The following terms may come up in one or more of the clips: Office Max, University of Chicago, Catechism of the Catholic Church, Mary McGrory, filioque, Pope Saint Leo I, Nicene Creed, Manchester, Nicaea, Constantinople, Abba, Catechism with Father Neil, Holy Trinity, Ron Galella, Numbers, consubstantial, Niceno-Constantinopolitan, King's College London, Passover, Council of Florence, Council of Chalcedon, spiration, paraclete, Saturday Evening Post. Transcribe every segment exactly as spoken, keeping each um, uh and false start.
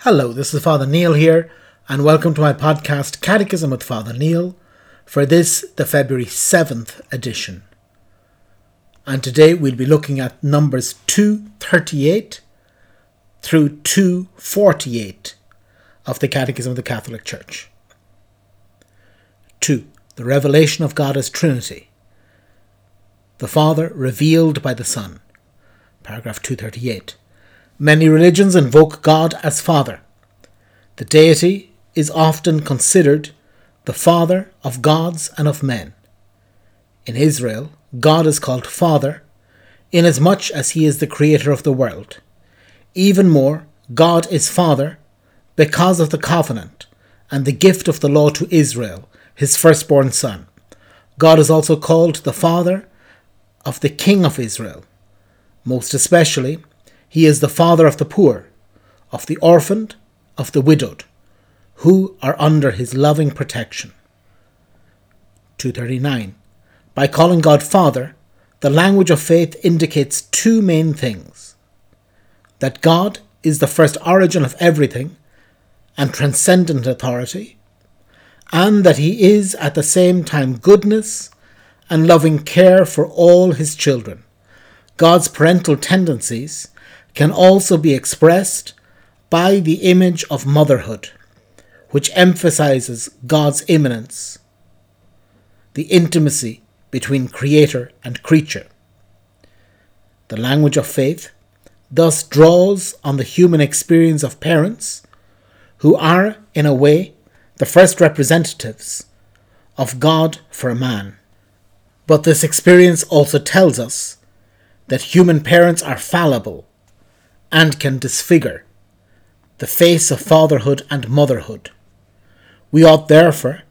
Hello, this is Father Neil here, and welcome to my podcast, Catechism with Father Neil, for this, the February seventh edition. And today we'll be looking at Numbers two thirty-eight through two forty-eight of the Catechism of the Catholic Church. two. The revelation of God as Trinity. The Father revealed by the Son. Paragraph two thirty-eight. Many religions invoke God as Father. The deity is often considered the Father of gods and of men. In Israel, God is called Father, inasmuch as he is the creator of the world. Even more, God is Father because of the covenant and the gift of the law to Israel, his firstborn son. God is also called the Father of the King of Israel. Most especially, he is the father of the poor, of the orphaned, of the widowed, who are under his loving protection. two thirty-nine. By calling God Father, the language of faith indicates two main things: that God is the first origin of everything and transcendent authority, and that he is at the same time goodness and loving care for all his children. God's parental tendencies can also be expressed by the image of motherhood, which emphasizes God's immanence, the intimacy between creator and creature. The language of faith thus draws on the human experience of parents, who are, in a way, the first representatives of God for man. But this experience also tells us that human parents are fallible and can disfigure the face of fatherhood and motherhood. We ought therefore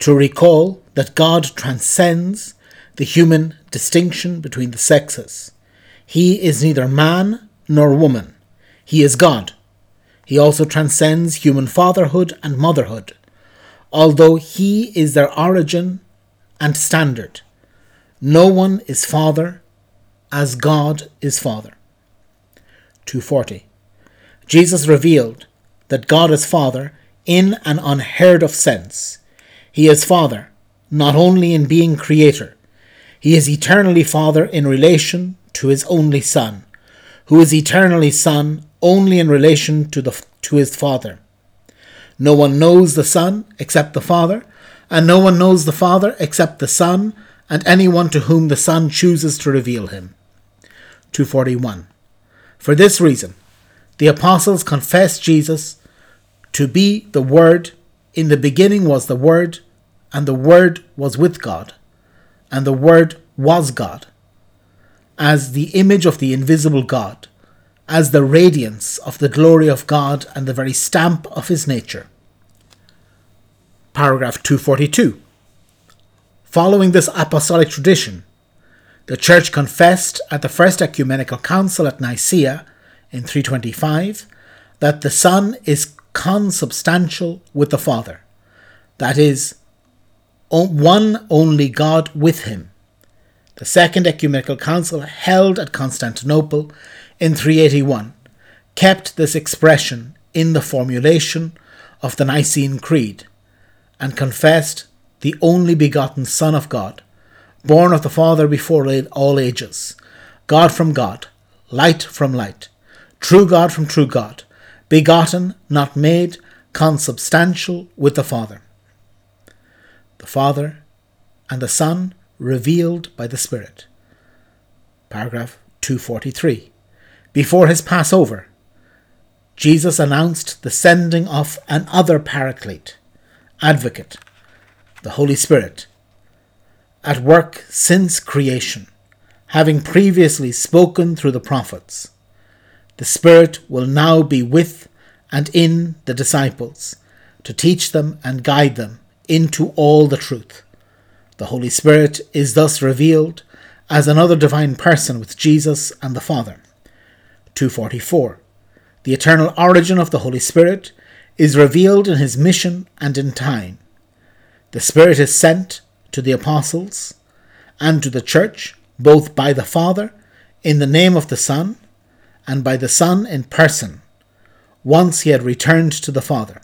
to recall that God transcends the human distinction between the sexes. He is neither man nor woman. He is God. He also transcends human fatherhood and motherhood, although he is their origin and standard. No one is father as God is father. two forty. Jesus revealed that God is Father in an unheard of sense. He is Father not only in being Creator. He is eternally Father in relation to his only Son, who is eternally Son only in relation to the to his Father. No one knows the Son except the Father, and no one knows the Father except the Son, and anyone to whom the Son chooses to reveal him. two forty-one. For this reason, the apostles confessed Jesus to be the Word. In the beginning was the Word, and the Word was with God, and the Word was God. As the image of the invisible God, as the radiance of the glory of God, and the very stamp of his nature. Paragraph two forty-two. Following this apostolic tradition, the Church confessed at the First Ecumenical Council at Nicaea in three twenty-five that the Son is consubstantial with the Father, that is, one only God with him. The Second Ecumenical Council, held at Constantinople in three eighty-one, kept this expression in the formulation of the Nicene Creed and confessed the only begotten Son of God, born of the Father before all ages, God from God, light from light, true God from true God, begotten, not made, consubstantial with the Father. The Father and the Son revealed by the Spirit. Paragraph two forty-three. Before his Passover, Jesus announced the sending of another paraclete, advocate, the Holy Spirit, at work since creation, having previously spoken through the prophets. The Spirit will now be with and in the disciples, to teach them and guide them into all the truth. The Holy Spirit is thus revealed as another divine person with Jesus and the Father. two forty-four. The eternal origin of the Holy Spirit is revealed in his mission and in time. The Spirit is sent to the apostles and to the Church, both by the Father in the name of the Son, and by the Son in person, once he had returned to the Father.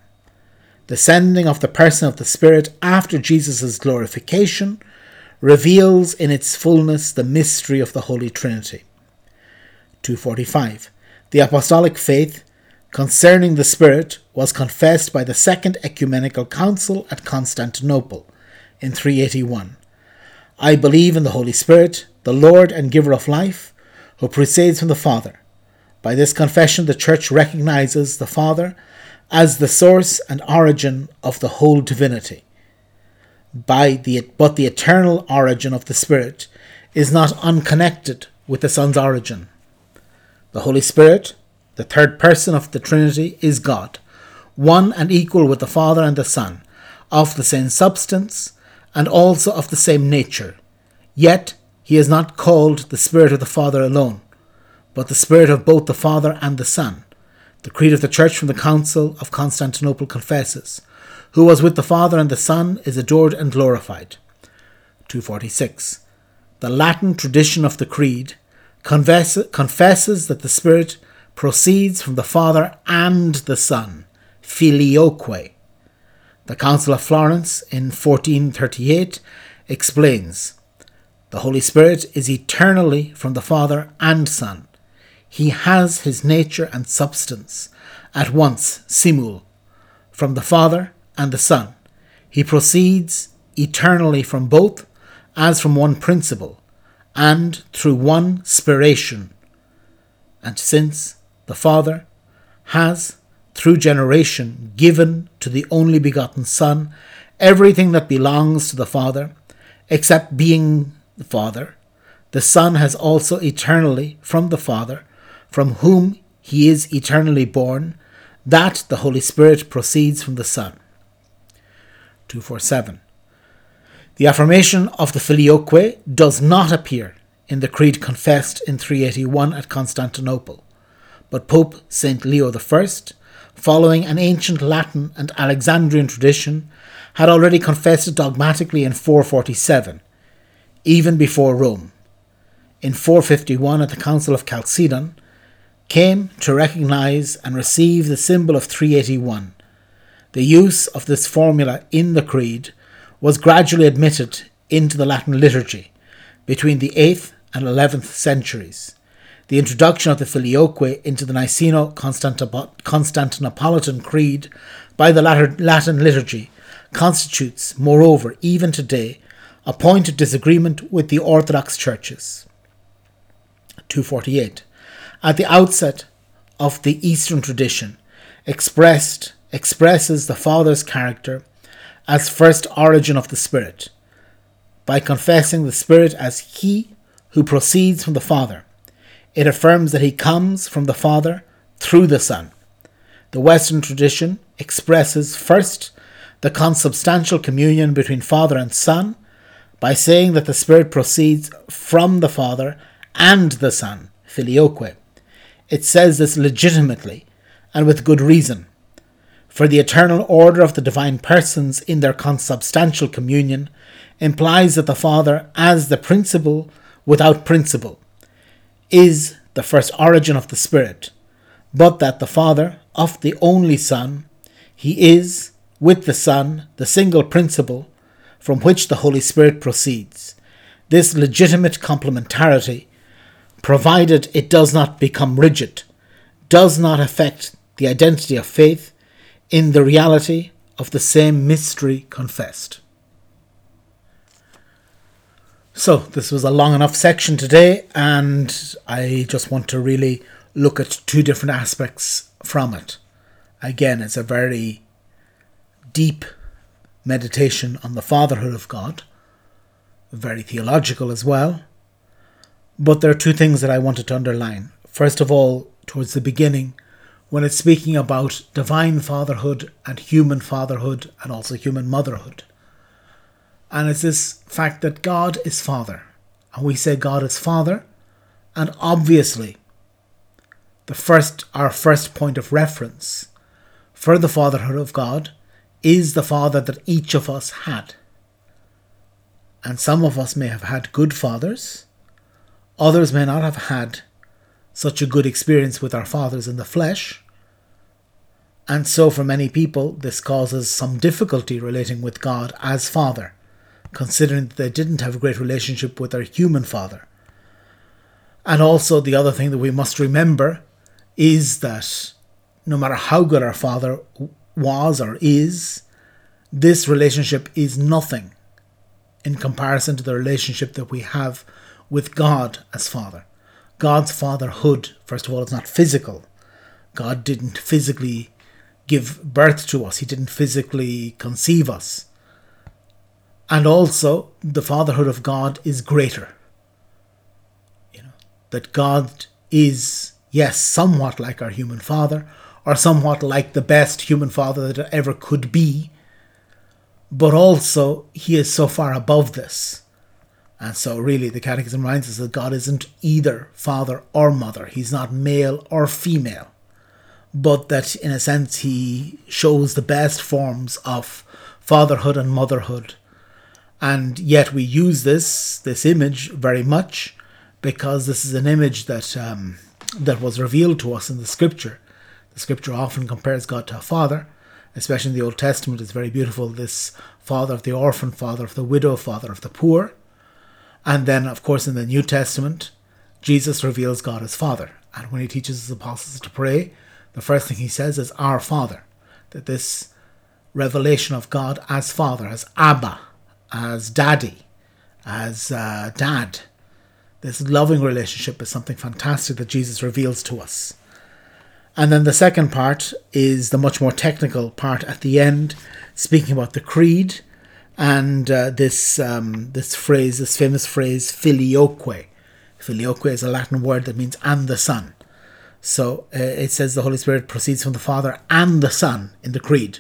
The sending of the person of the Spirit after Jesus' glorification reveals in its fullness the mystery of the Holy Trinity. two forty-five. The apostolic faith concerning the Spirit was confessed by the Second Ecumenical Council at Constantinople in three eighty-one. I believe in the Holy Spirit, the Lord and giver of life, who proceeds from the Father. By this confession, the Church recognizes the Father as the source and origin of the whole divinity. By the, but the eternal origin of the Spirit is not unconnected with the Son's origin. The Holy Spirit, the third person of the Trinity, is God, one and equal with the Father and the Son, of the same substance, and also of the same nature. Yet he is not called the Spirit of the Father alone, but the Spirit of both the Father and the Son. The Creed of the Church from the Council of Constantinople confesses, who was with the Father and the Son is adored and glorified. two forty-six. The Latin tradition of the Creed confess, confesses that the Spirit proceeds from the Father and the Son, filioque. The Council of Florence in fourteen thirty-eight explains, the Holy Spirit is eternally from the Father and Son. He has his nature and substance, at once simul, from the Father and the Son. He proceeds eternally from both, as from one principle, and through one spiration. And since the Father has, through generation, given to the only begotten Son everything that belongs to the Father, except being the Father, the Son has also eternally from the Father, from whom he is eternally born, that the Holy Spirit proceeds from the Son. two forty-seven. The affirmation of the filioque does not appear in the Creed confessed in three eighty-one at Constantinople, but Pope Saint Leo I, following an ancient Latin and Alexandrian tradition, had already confessed it dogmatically in four forty-seven, even before Rome. In four fifty-one at the Council of Chalcedon, came to recognize and receive the symbol of three eighty-one. The use of this formula in the Creed was gradually admitted into the Latin liturgy between the eighth and eleventh centuries. The introduction of the filioque into the Niceno-Constantinopolitan Creed by the Latin liturgy constitutes, moreover, even today, a point of disagreement with the Orthodox churches. two forty-eight. At the outset of the Eastern tradition, expressed expresses the Father's character as first origin of the Spirit, by confessing the Spirit as He who proceeds from the Father. It affirms that He comes from the Father through the Son. The Western tradition expresses first the consubstantial communion between Father and Son, by saying that the Spirit proceeds from the Father and the Son, filioque. It says this legitimately, and with good reason. For the eternal order of the divine persons in their consubstantial communion implies that the Father, as the principle without principle, is the first origin of the Spirit, but that the Father, of the only Son, He is, with the Son, the single principle from which the Holy Spirit proceeds. This legitimate complementarity, provided it does not become rigid, does not affect the identity of faith in the reality of the same mystery confessed. So, this was a long enough section today, and I just want to really look at two different aspects from it. Again, it's a very deep meditation on the fatherhood of God, very theological as well. But there are two things that I wanted to underline. First of all, towards the beginning, when it's speaking about divine fatherhood and human fatherhood and also human motherhood. And it's this fact that God is Father. And we say God is Father, and obviously the first, our first point of reference for the fatherhood of God is the father that each of us had. And some of us may have had good fathers. Others may not have had such a good experience with our fathers in the flesh, And so for many people, this causes some difficulty relating with God as Father, considering that they didn't have a great relationship with their human father. And also the other thing that we must remember is that no matter how good our father was or is, this relationship is nothing in comparison to the relationship that we have with God as Father. God's fatherhood, first of all, is not physical. God didn't physically give birth to us. He didn't physically conceive us. And also, the fatherhood of God is greater. You know, that God is, yes, somewhat like our human father, or somewhat like the best human father that ever could be, but also, he is so far above this. And so, really, the Catechism reminds us that God isn't either father or mother. He's not male or female. But that, in a sense, he shows the best forms of fatherhood and motherhood. And yet we use this, this image very much, because this is an image that um, that was revealed to us in the Scripture. The Scripture often compares God to a father, especially in the Old Testament. It's very beautiful, this father of the orphan, father of the widow, father of the poor. And then, of course, in the New Testament, Jesus reveals God as Father. And when he teaches his apostles to pray, the first thing he says is, Our Father. That this revelation of God as Father, as Abba, as Daddy, as uh, Dad, this loving relationship is something fantastic that Jesus reveals to us. And then the second part is the much more technical part at the end, speaking about the Creed and uh, this um, this phrase, this famous phrase, filioque. Filioque is a Latin word that means and the Son. So uh, it says the Holy Spirit proceeds from the Father and the Son in the Creed.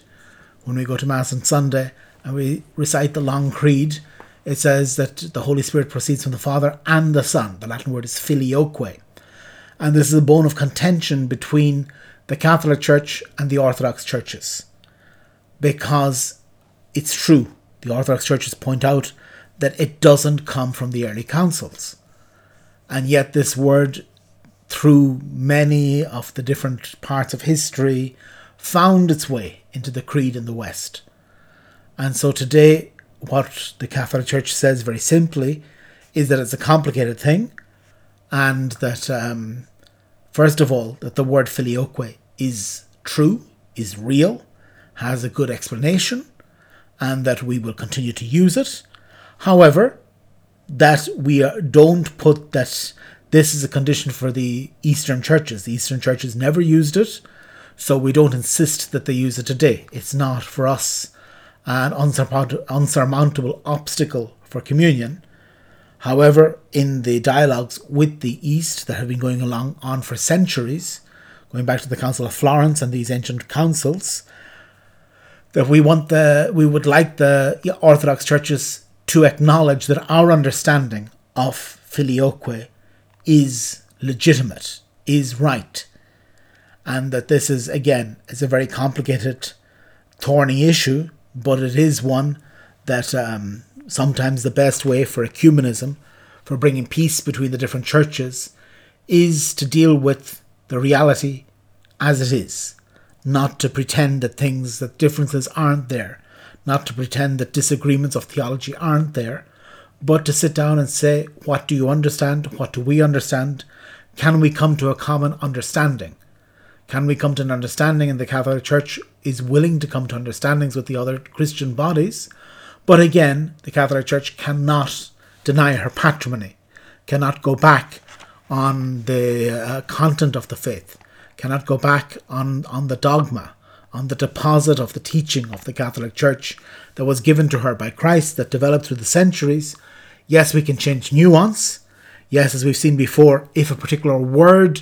When we go to Mass on Sunday and we recite the long Creed, it says that the Holy Spirit proceeds from the Father and the Son. The Latin word is filioque. And this is a bone of contention between the Catholic Church and the Orthodox churches. Because it's true, the Orthodox churches point out that it doesn't come from the early councils. And yet this word, through many of the different parts of history, found its way into the Creed in the West. And so today, what the Catholic Church says very simply is that it's a complicated thing, and that, um, first of all, that the word filioque is true, is real, has a good explanation, and that we will continue to use it. However, that we don't put that this is a condition for the Eastern churches. The Eastern churches never used it, so we don't insist that they use it today. It's not for us an unsurmountable obstacle for communion. However, in the dialogues with the East that have been going along on for centuries, going back to the Council of Florence and these ancient councils, that we want the we would like the Orthodox churches to acknowledge that our understanding of filioque is legitimate, is right, and that this is, again, is a very complicated, thorny issue. But it is one that um, sometimes the best way for ecumenism, for bringing peace between the different churches, is to deal with the reality as it is. Not to pretend that things, that differences aren't there. Not to pretend that disagreements of theology aren't there. But to sit down and say, what do you understand? What do we understand? Can we come to a common understanding? Can we come to an understanding? And the Catholic Church is willing to come to understandings with the other Christian bodies. But again, the Catholic Church cannot deny her patrimony, cannot go back on the uh, content of the faith, cannot go back on, on the dogma, on the deposit of the teaching of the Catholic Church that was given to her by Christ, that developed through the centuries. Yes, we can change nuance. Yes, as we've seen before, if a particular word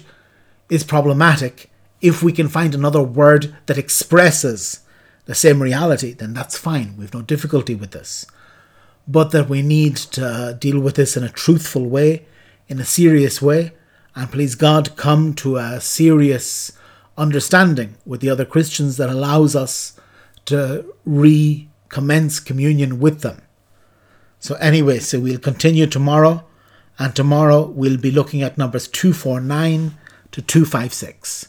is problematic, if we can find another word that expresses the same reality, then that's fine. We have no difficulty with this. But that we need to deal with this in a truthful way, in a serious way, and please God, come to a serious understanding with the other Christians that allows us to recommence communion with them. So anyway, so we'll continue tomorrow, and tomorrow we'll be looking at Numbers two forty-nine to two fifty-six.